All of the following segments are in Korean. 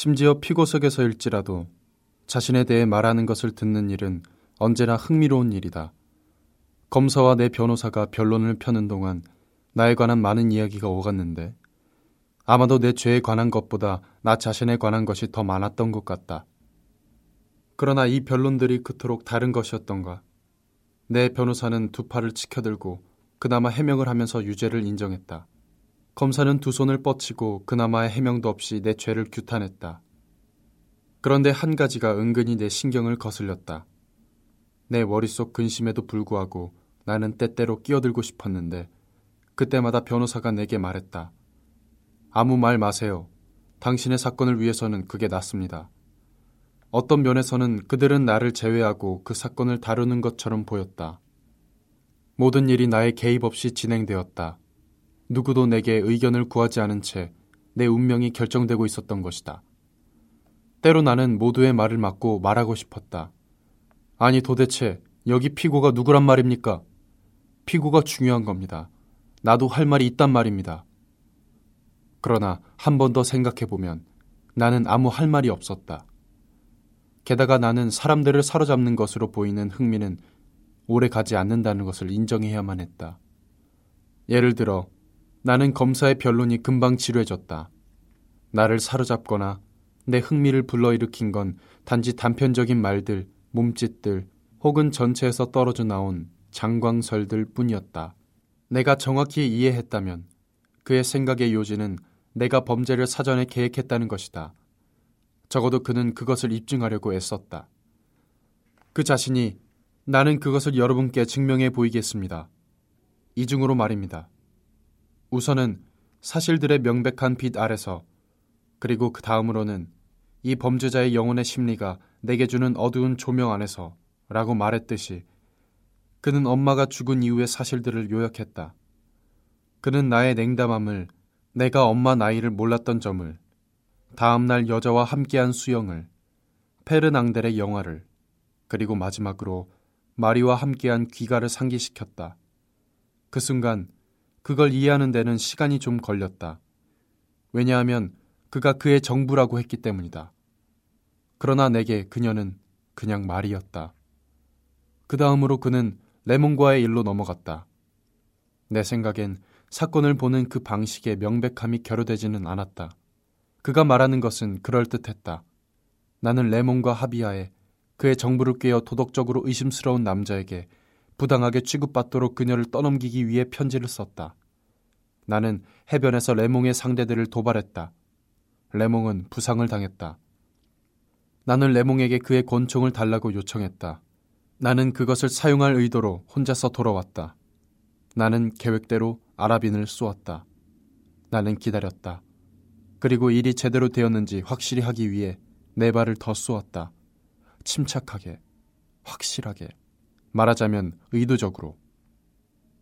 심지어 피고석에서일지라도 자신에 대해 말하는 것을 듣는 일은 언제나 흥미로운 일이다. 검사와 내 변호사가 변론을 펴는 동안 나에 관한 많은 이야기가 오갔는데 아마도 내 죄에 관한 것보다 나 자신에 관한 것이 더 많았던 것 같다. 그러나 이 변론들이 그토록 다른 것이었던가. 내 변호사는 두 팔을 치켜들고 그나마 해명을 하면서 유죄를 인정했다. 검사는 두 손을 뻗치고 그나마의 해명도 없이 내 죄를 규탄했다. 그런데 한 가지가 은근히 내 신경을 거슬렸다. 내 머릿속 근심에도 불구하고 나는 때때로 끼어들고 싶었는데 그때마다 변호사가 내게 말했다. 아무 말 마세요. 당신의 사건을 위해서는 그게 낫습니다. 어떤 면에서는 그들은 나를 제외하고 그 사건을 다루는 것처럼 보였다. 모든 일이 나의 개입 없이 진행되었다. 누구도 내게 의견을 구하지 않은 채 내 운명이 결정되고 있었던 것이다. 때로 나는 모두의 말을 막고 말하고 싶었다. 아니 도대체 여기 피고가 누구란 말입니까? 피고가 중요한 겁니다. 나도 할 말이 있단 말입니다. 그러나 한 번 더 생각해보면 나는 아무 할 말이 없었다. 게다가 나는 사람들을 사로잡는 것으로 보이는 흥미는 오래 가지 않는다는 것을 인정해야만 했다. 예를 들어 나는 검사의 변론이 금방 지루해졌다. 나를 사로잡거나 내 흥미를 불러일으킨 건 단지 단편적인 말들, 몸짓들 혹은 전체에서 떨어져 나온 장광설들 뿐이었다. 내가 정확히 이해했다면 그의 생각의 요지는 내가 범죄를 사전에 계획했다는 것이다. 적어도 그는 그것을 입증하려고 애썼다. 그 자신이 나는 그것을 여러분께 증명해 보이겠습니다. 이중으로 말입니다. 우선은 사실들의 명백한 빛 아래서, 그리고 그 다음으로는 이 범죄자의 영혼의 심리가 내게 주는 어두운 조명 안에서 라고 말했듯이 그는 엄마가 죽은 이후의 사실들을 요약했다. 그는 나의 냉담함을, 내가 엄마 나이를 몰랐던 점을, 다음날 여자와 함께한 수영을, 페르낭델의 영화를, 그리고 마지막으로 마리와 함께한 귀가를 상기시켰다. 그 순간 그걸 이해하는 데는 시간이 좀 걸렸다. 왜냐하면 그가 그의 정부라고 했기 때문이다. 그러나 내게 그녀는 그냥 말이었다. 그 다음으로 그는 레몬과의 일로 넘어갔다. 내 생각엔 사건을 보는 그 방식에 명백함이 결여되지는 않았다. 그가 말하는 것은 그럴듯했다. 나는 레몬과 합의하에 그의 정부를 꿰어 도덕적으로 의심스러운 남자에게 부당하게 취급받도록 그녀를 떠넘기기 위해 편지를 썼다. 나는 해변에서 레몽의 상대들을 도발했다. 레몽은 부상을 당했다. 나는 레몽에게 그의 권총을 달라고 요청했다. 나는 그것을 사용할 의도로 혼자서 돌아왔다. 나는 계획대로 아랍인을 쏘았다. 나는 기다렸다. 그리고 일이 제대로 되었는지 확실히 하기 위해 네 발을 더 쏘았다. 침착하게, 확실하게, 말하자면 의도적으로.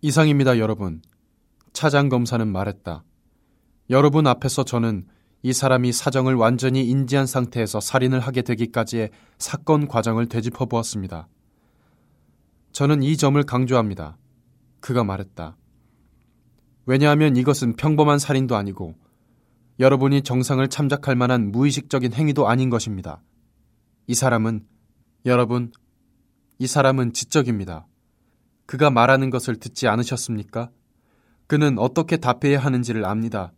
이상입니다, 여러분. 차장 검사는 말했다. 여러분 앞에서 저는 이 사람이 사정을 완전히 인지한 상태에서 살인을 하게 되기까지의 사건 과정을 되짚어 보았습니다. 저는 이 점을 강조합니다. 그가 말했다. 왜냐하면 이것은 평범한 살인도 아니고 여러분이 정상을 참작할 만한 무의식적인 행위도 아닌 것입니다. 이 사람은 지적입니다. 그가 말하는 것을 듣지 않으셨습니까? 그는 어떻게 답해야 하는지를 압니다.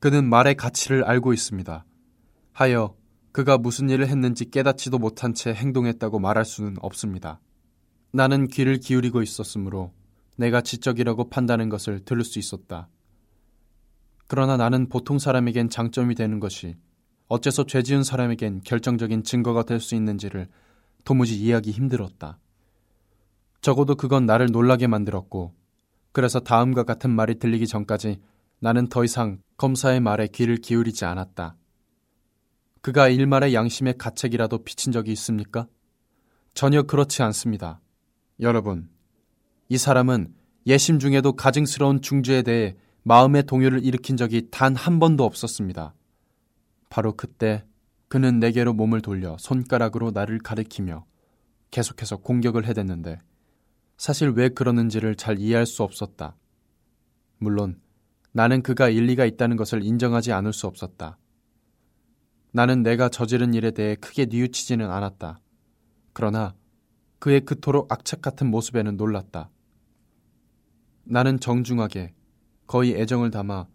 그는 말의 가치를 알고 있습니다. 하여 그가 무슨 일을 했는지 깨닫지도 못한 채 행동했다고 말할 수는 없습니다. 나는 귀를 기울이고 있었으므로 내가 지적이라고 판단한 것을 들을 수 있었다. 그러나 나는 보통 사람에겐 장점이 되는 것이 어째서 죄 지은 사람에겐 결정적인 증거가 될 수 있는지를 도무지 이해하기 힘들었다. 적어도 그건 나를 놀라게 만들었고, 그래서 다음과 같은 말이 들리기 전까지 나는 더 이상 검사의 말에 귀를 기울이지 않았다. 그가 일말의 양심의 가책이라도 비친 적이 있습니까? 전혀 그렇지 않습니다. 여러분, 이 사람은 예심 중에도 가증스러운 중죄에 대해 마음의 동요를 일으킨 적이 단 한 번도 없었습니다. 바로 그때 그는 내게로 몸을 돌려 손가락으로 나를 가리키며 계속해서 공격을 해댔는데 사실 왜 그러는지를 잘 이해할 수 없었다. 물론 나는 그가 일리가 있다는 것을 인정하지 않을 수 없었다. 나는 내가 저지른 일에 대해 크게 뉘우치지는 않았다. 그러나 그의 그토록 악착 같은 모습에는 놀랐다. 나는 정중하게, 거의 애정을 담아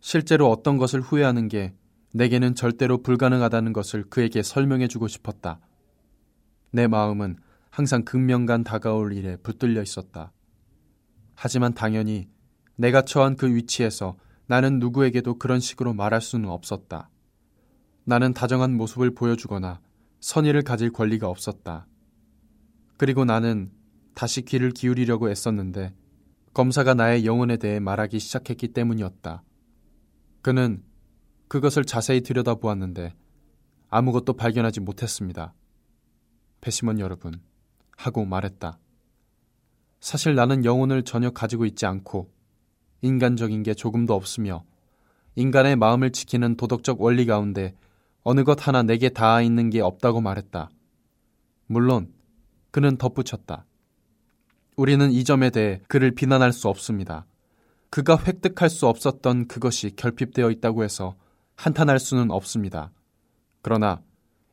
실제로 어떤 것을 후회하는 게 내게는 절대로 불가능하다는 것을 그에게 설명해주고 싶었다. 내 마음은 항상 극명간 다가올 일에 붙들려 있었다. 하지만 당연히 내가 처한 그 위치에서 나는 누구에게도 그런 식으로 말할 수는 없었다. 나는 다정한 모습을 보여주거나 선의를 가질 권리가 없었다. 그리고 나는 다시 귀를 기울이려고 애썼는데 검사가 나의 영혼에 대해 말하기 시작했기 때문이었다. 그는 그것을 자세히 들여다보았는데 아무것도 발견하지 못했습니다. 배심원 여러분, 하고 말했다. 사실 나는 영혼을 전혀 가지고 있지 않고 인간적인 게 조금도 없으며 인간의 마음을 지키는 도덕적 원리 가운데 어느 것 하나 내게 닿아 있는 게 없다고 말했다. 물론 그는 덧붙였다. 우리는 이 점에 대해 그를 비난할 수 없습니다. 그가 획득할 수 없었던 그것이 결핍되어 있다고 해서 한탄할 수는 없습니다. 그러나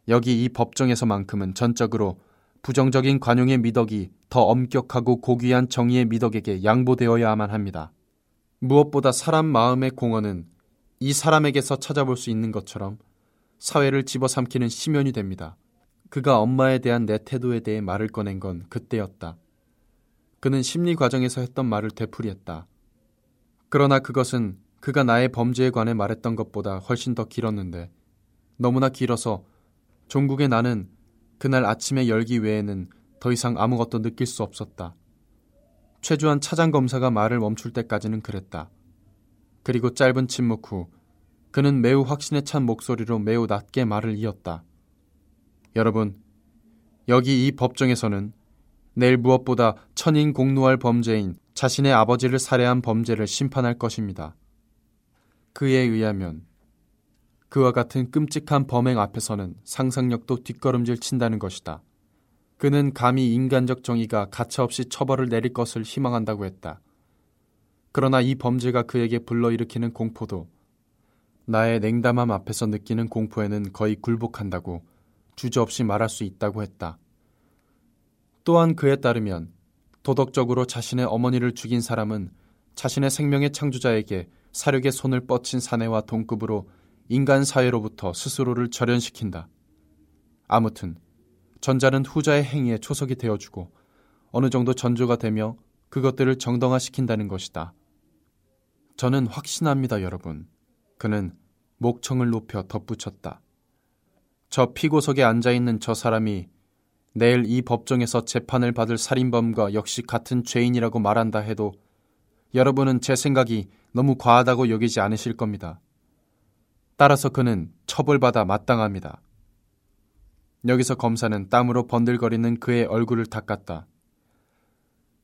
여기 이 법정에서만큼은 전적으로 부정적인 관용의 미덕이 더 엄격하고 고귀한 정의의 미덕에게 양보되어야만 합니다. 무엇보다 사람 마음의 공헌은 이 사람에게서 찾아볼 수 있는 것처럼 사회를 집어삼키는 심연이 됩니다. 그가 엄마에 대한 내 태도에 대해 말을 꺼낸 건 그때였다. 그는 심리 과정에서 했던 말을 되풀이했다. 그러나 그것은 그가 나의 범죄에 관해 말했던 것보다 훨씬 더 길었는데 너무나 길어서 종국의 나는 그날 아침의 열기 외에는 더 이상 아무것도 느낄 수 없었다. 최주한 차장검사가 말을 멈출 때까지는 그랬다. 그리고 짧은 침묵 후 그는 매우 확신에 찬 목소리로 매우 낮게 말을 이었다. 여러분, 여기 이 법정에서는 내일 무엇보다 천인 공노할 범죄인 자신의 아버지를 살해한 범죄를 심판할 것입니다. 그에 의하면 그와 같은 끔찍한 범행 앞에서는 상상력도 뒷걸음질 친다는 것이다. 그는 감히 인간적 정의가 가차없이 처벌을 내릴 것을 희망한다고 했다. 그러나 이 범죄가 그에게 불러일으키는 공포도 나의 냉담함 앞에서 느끼는 공포에는 거의 굴복한다고 주저없이 말할 수 있다고 했다. 또한 그에 따르면 도덕적으로 자신의 어머니를 죽인 사람은 자신의 생명의 창조자에게 사력의 손을 뻗친 사내와 동급으로 인간 사회로부터 스스로를 절연시킨다. 아무튼 전자는 후자의 행위에 초석이 되어주고 어느 정도 전조가 되며 그것들을 정당화시킨다는 것이다. 저는 확신합니다, 여러분. 그는 목청을 높여 덧붙였다. 저 피고석에 앉아있는 저 사람이 내일 이 법정에서 재판을 받을 살인범과 역시 같은 죄인이라고 말한다 해도 여러분은 제 생각이 너무 과하다고 여기지 않으실 겁니다. 따라서 그는 처벌받아 마땅합니다. 여기서 검사는 땀으로 번들거리는 그의 얼굴을 닦았다.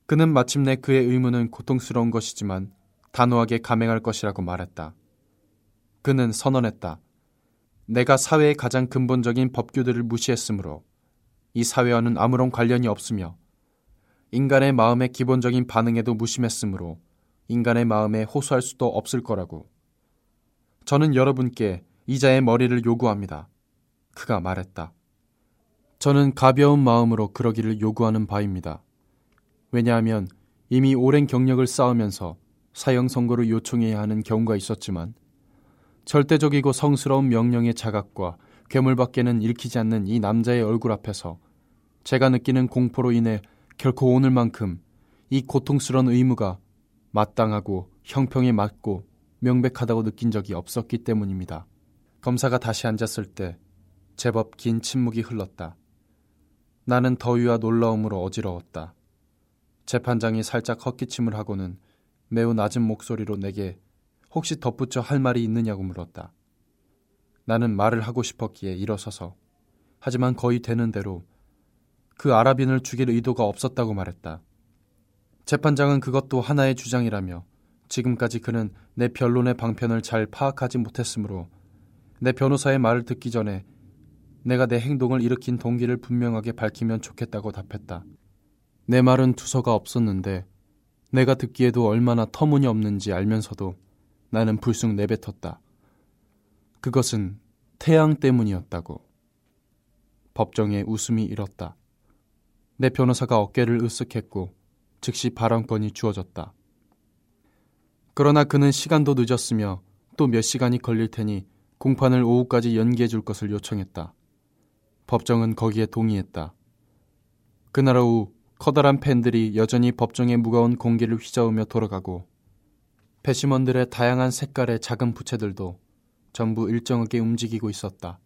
그는 마침내 그의 의무는 고통스러운 것이지만 단호하게 감행할 것이라고 말했다. 그는 선언했다. 내가 사회의 가장 근본적인 법규들을 무시했으므로 이 사회와는 아무런 관련이 없으며 인간의 마음의 기본적인 반응에도 무심했으므로 인간의 마음에 호소할 수도 없을 거라고. 저는 여러분께 이자의 머리를 요구합니다. 그가 말했다. 저는 가벼운 마음으로 그러기를 요구하는 바입니다. 왜냐하면 이미 오랜 경력을 쌓으면서 사형 선고를 요청해야 하는 경우가 있었지만 절대적이고 성스러운 명령의 자각과 괴물밖에는 읽히지 않는 이 남자의 얼굴 앞에서 제가 느끼는 공포로 인해 결코 오늘만큼 이 고통스러운 의무가 마땅하고 형평에 맞고 명백하다고 느낀 적이 없었기 때문입니다. 검사가 다시 앉았을 때 제법 긴 침묵이 흘렀다. 나는 더위와 놀라움으로 어지러웠다. 재판장이 살짝 헛기침을 하고는 매우 낮은 목소리로 내게 혹시 덧붙여 할 말이 있느냐고 물었다. 나는 말을 하고 싶었기에 일어서서 하지만 거의 되는 대로 그 아랍인을 죽일 의도가 없었다고 말했다. 재판장은 그것도 하나의 주장이라며 지금까지 그는 내 변론의 방편을 잘 파악하지 못했으므로 내 변호사의 말을 듣기 전에 내가 내 행동을 일으킨 동기를 분명하게 밝히면 좋겠다고 답했다. 내 말은 두서가 없었는데 내가 듣기에도 얼마나 터무니없는지 알면서도 나는 불쑥 내뱉었다. 그것은 태양 때문이었다고. 법정에 웃음이 일었다. 내 변호사가 어깨를 으쓱했고 즉시 발언권이 주어졌다. 그러나 그는 시간도 늦었으며 또 몇 시간이 걸릴 테니 공판을 오후까지 연기해 줄 것을 요청했다. 법정은 거기에 동의했다. 그날 오후 커다란 팬들이 여전히 법정의 무거운 공기를 휘저으며 돌아가고 배심원들의 다양한 색깔의 작은 부채들도 전부 일정하게 움직이고 있었다.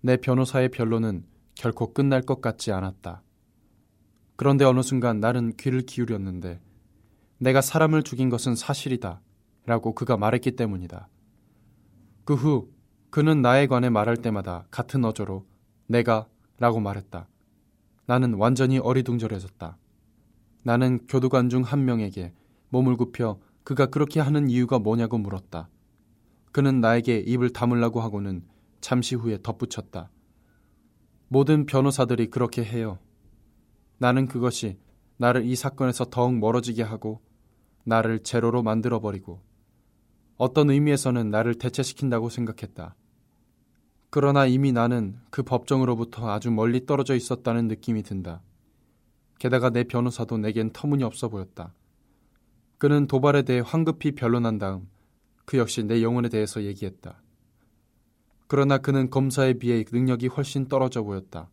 내 변호사의 변론은 결코 끝날 것 같지 않았다. 그런데 어느 순간 나는 귀를 기울였는데 내가 사람을 죽인 것은 사실이다 라고 그가 말했기 때문이다. 그 후 그는 나에 관해 말할 때마다 같은 어조로 내가 라고 말했다. 나는 완전히 어리둥절해졌다. 나는 교도관 중 한 명에게 몸을 굽혀 그가 그렇게 하는 이유가 뭐냐고 물었다. 그는 나에게 입을 다물라고 하고는 잠시 후에 덧붙였다. 모든 변호사들이 그렇게 해요. 나는 그것이 나를 이 사건에서 더욱 멀어지게 하고 나를 제로로 만들어버리고 어떤 의미에서는 나를 대체시킨다고 생각했다. 그러나 이미 나는 그 법정으로부터 아주 멀리 떨어져 있었다는 느낌이 든다. 게다가 내 변호사도 내겐 터무니없어 보였다. 그는 도발에 대해 황급히 변론한 다음 그 역시 내 영혼에 대해서 얘기했다. 그러나 그는 검사에 비해 능력이 훨씬 떨어져 보였다.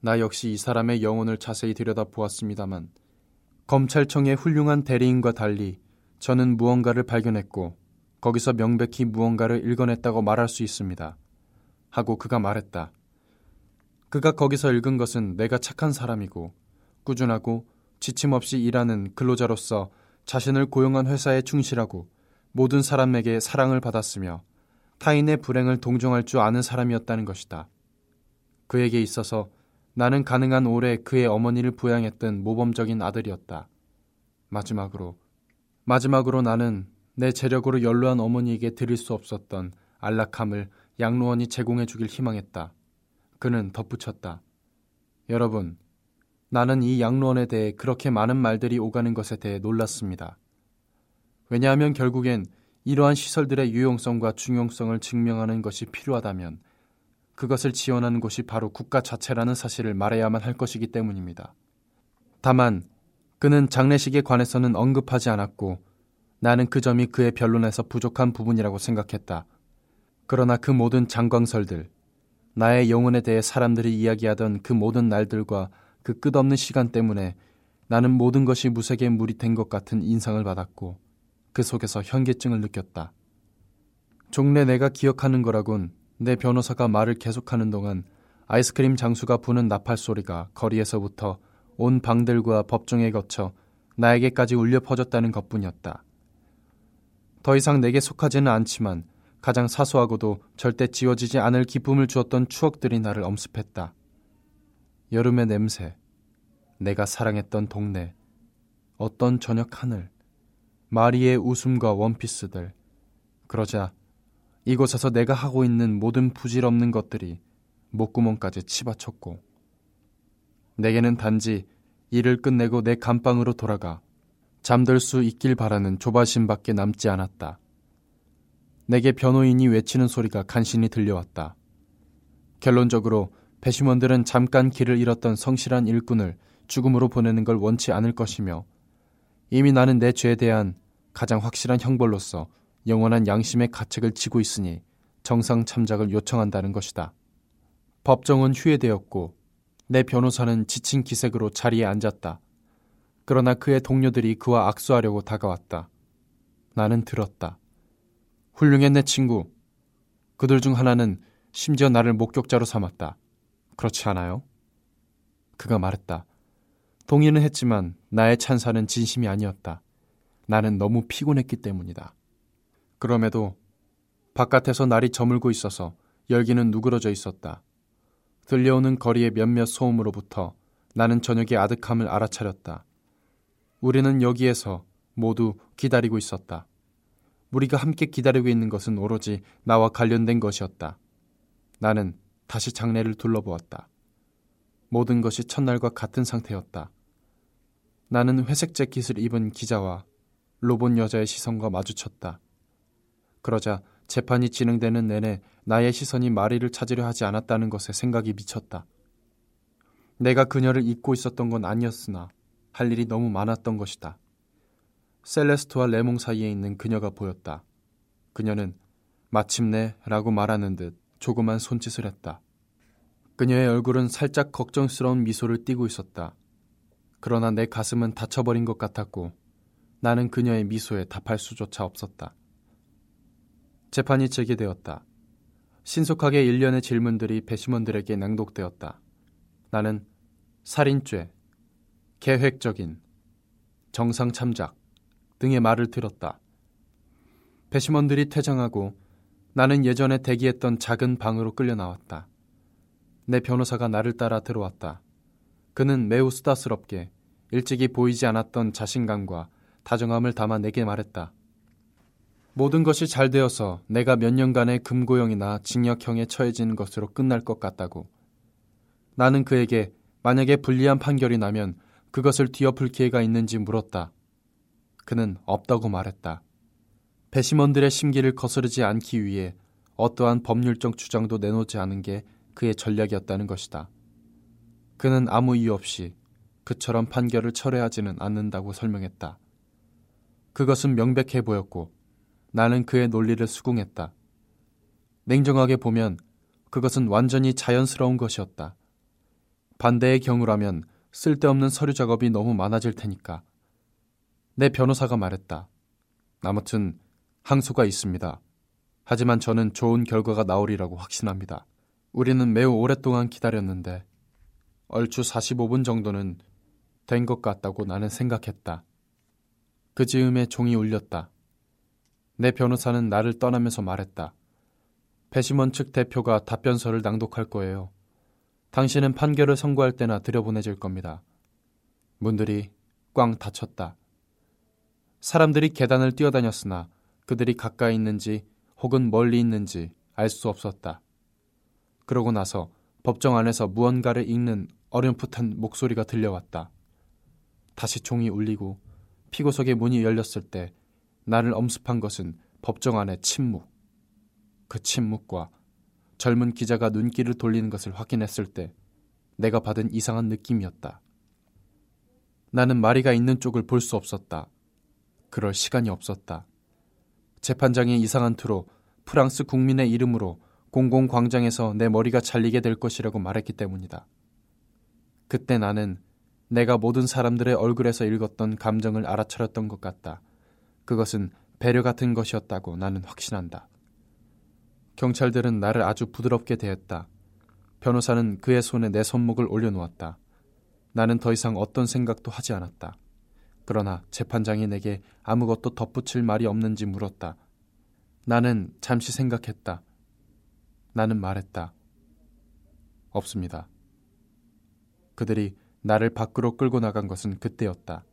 나 역시 이 사람의 영혼을 자세히 들여다보았습니다만 검찰청의 훌륭한 대리인과 달리 저는 무언가를 발견했고 거기서 명백히 무언가를 읽어냈다고 말할 수 있습니다. 하고 그가 말했다. 그가 거기서 읽은 것은 내가 착한 사람이고 꾸준하고 지침없이 일하는 근로자로서 자신을 고용한 회사에 충실하고 모든 사람에게 사랑을 받았으며 타인의 불행을 동정할 줄 아는 사람이었다는 것이다. 그에게 있어서 나는 가능한 오래 그의 어머니를 부양했던 모범적인 아들이었다. 마지막으로 나는 내 재력으로 연로한 어머니에게 드릴 수 없었던 안락함을 양로원이 제공해 주길 희망했다. 그는 덧붙였다. 여러분, 나는 이 양로원에 대해 그렇게 많은 말들이 오가는 것에 대해 놀랐습니다. 왜냐하면 결국엔 이러한 시설들의 유용성과 중용성을 증명하는 것이 필요하다면 그것을 지원하는 곳이 바로 국가 자체라는 사실을 말해야만 할 것이기 때문입니다. 다만 그는 장례식에 관해서는 언급하지 않았고 나는 그 점이 그의 변론에서 부족한 부분이라고 생각했다. 그러나 그 모든 장광설들, 나의 영혼에 대해 사람들이 이야기하던 그 모든 날들과 그 끝없는 시간 때문에 나는 모든 것이 무색에 물이 된 것 같은 인상을 받았고 그 속에서 현기증을 느꼈다. 종래 내가 기억하는 거라곤 내 변호사가 말을 계속하는 동안 아이스크림 장수가 부는 나팔 소리가 거리에서부터 온 방들과 법정에 거쳐 나에게까지 울려 퍼졌다는 것뿐이었다. 더 이상 내게 속하지는 않지만 가장 사소하고도 절대 지워지지 않을 기쁨을 주었던 추억들이 나를 엄습했다. 여름의 냄새, 내가 사랑했던 동네, 어떤 저녁 하늘, 마리의 웃음과 원피스들. 그러자 이곳에서 내가 하고 있는 모든 부질없는 것들이 목구멍까지 치받쳤고 내게는 단지 일을 끝내고 내 감방으로 돌아가 잠들 수 있길 바라는 조바심밖에 남지 않았다. 내게 변호인이 외치는 소리가 간신히 들려왔다. 결론적으로 배심원들은 잠깐 길을 잃었던 성실한 일꾼을 죽음으로 보내는 걸 원치 않을 것이며 이미 나는 내 죄에 대한 가장 확실한 형벌로서 영원한 양심의 가책을 지고 있으니 정상 참작을 요청한다는 것이다. 법정은 휴회되었고 내 변호사는 지친 기색으로 자리에 앉았다. 그러나 그의 동료들이 그와 악수하려고 다가왔다. 나는 들었다. 훌륭했네 친구. 그들 중 하나는 심지어 나를 목격자로 삼았다. 그렇지 않아요? 그가 말했다. 동의는 했지만 나의 찬사는 진심이 아니었다. 나는 너무 피곤했기 때문이다. 그럼에도 바깥에서 날이 저물고 있어서 열기는 누그러져 있었다. 들려오는 거리의 몇몇 소음으로부터 나는 저녁의 아득함을 알아차렸다. 우리는 여기에서 모두 기다리고 있었다. 우리가 함께 기다리고 있는 것은 오로지 나와 관련된 것이었다. 나는 다시 장례를 둘러보았다. 모든 것이 첫날과 같은 상태였다. 나는 회색 재킷을 입은 기자와 로봇 여자의 시선과 마주쳤다. 그러자 재판이 진행되는 내내 나의 시선이 마리를 찾으려 하지 않았다는 것에 생각이 미쳤다. 내가 그녀를 잊고 있었던 건 아니었으나 할 일이 너무 많았던 것이다. 셀레스트와 레몽 사이에 있는 그녀가 보였다. 그녀는 마침내 라고 말하는 듯 조그만 손짓을 했다. 그녀의 얼굴은 살짝 걱정스러운 미소를 띠고 있었다. 그러나 내 가슴은 다쳐버린 것 같았고 나는 그녀의 미소에 답할 수조차 없었다. 재판이 재개되었다. 신속하게 일련의 질문들이 배심원들에게 낭독되었다. 나는 살인죄, 계획적인, 정상참작 등의 말을 들었다. 배심원들이 퇴장하고 나는 예전에 대기했던 작은 방으로 끌려나왔다. 내 변호사가 나를 따라 들어왔다. 그는 매우 수다스럽게 일찍이 보이지 않았던 자신감과 다정함을 담아 내게 말했다. 모든 것이 잘 되어서 내가 몇 년간의 금고형이나 징역형에 처해지는 것으로 끝날 것 같다고. 나는 그에게 만약에 불리한 판결이 나면 그것을 뒤엎을 기회가 있는지 물었다. 그는 없다고 말했다. 배심원들의 심기를 거스르지 않기 위해 어떠한 법률적 주장도 내놓지 않은 게 그의 전략이었다는 것이다. 그는 아무 이유 없이 그처럼 판결을 철회하지는 않는다고 설명했다. 그것은 명백해 보였고 나는 그의 논리를 수긍했다. 냉정하게 보면 그것은 완전히 자연스러운 것이었다. 반대의 경우라면 쓸데없는 서류 작업이 너무 많아질 테니까. 내 변호사가 말했다. 아무튼 항소가 있습니다. 하지만 저는 좋은 결과가 나오리라고 확신합니다. 우리는 매우 오랫동안 기다렸는데 얼추 45분 정도는 된 것 같다고 나는 생각했다. 그 즈음에 종이 울렸다. 내 변호사는 나를 떠나면서 말했다. 배심원 측 대표가 답변서를 낭독할 거예요. 당신은 판결을 선고할 때나 들여보내질 겁니다. 문들이 꽝 닫혔다. 사람들이 계단을 뛰어다녔으나 그들이 가까이 있는지 혹은 멀리 있는지 알 수 없었다. 그러고 나서 법정 안에서 무언가를 읽는 어렴풋한 목소리가 들려왔다. 다시 종이 울리고 피고석의 문이 열렸을 때 나를 엄습한 것은 법정 안의 침묵. 그 침묵과 젊은 기자가 눈길을 돌리는 것을 확인했을 때 내가 받은 이상한 느낌이었다. 나는 마리가 있는 쪽을 볼 수 없었다. 그럴 시간이 없었다. 재판장이 이상한 투로 프랑스 국민의 이름으로 공공광장에서 내 머리가 잘리게 될 것이라고 말했기 때문이다. 그때 나는 내가 모든 사람들의 얼굴에서 읽었던 감정을 알아차렸던 것 같다. 그것은 배려 같은 것이었다고 나는 확신한다. 경찰들은 나를 아주 부드럽게 대했다. 변호사는 그의 손에 내 손목을 올려놓았다. 나는 더 이상 어떤 생각도 하지 않았다. 그러나 재판장이 내게 아무것도 덧붙일 말이 없는지 물었다. 나는 잠시 생각했다. 나는 말했다. 없습니다. 그들이 나를 밖으로 끌고 나간 것은 그때였다.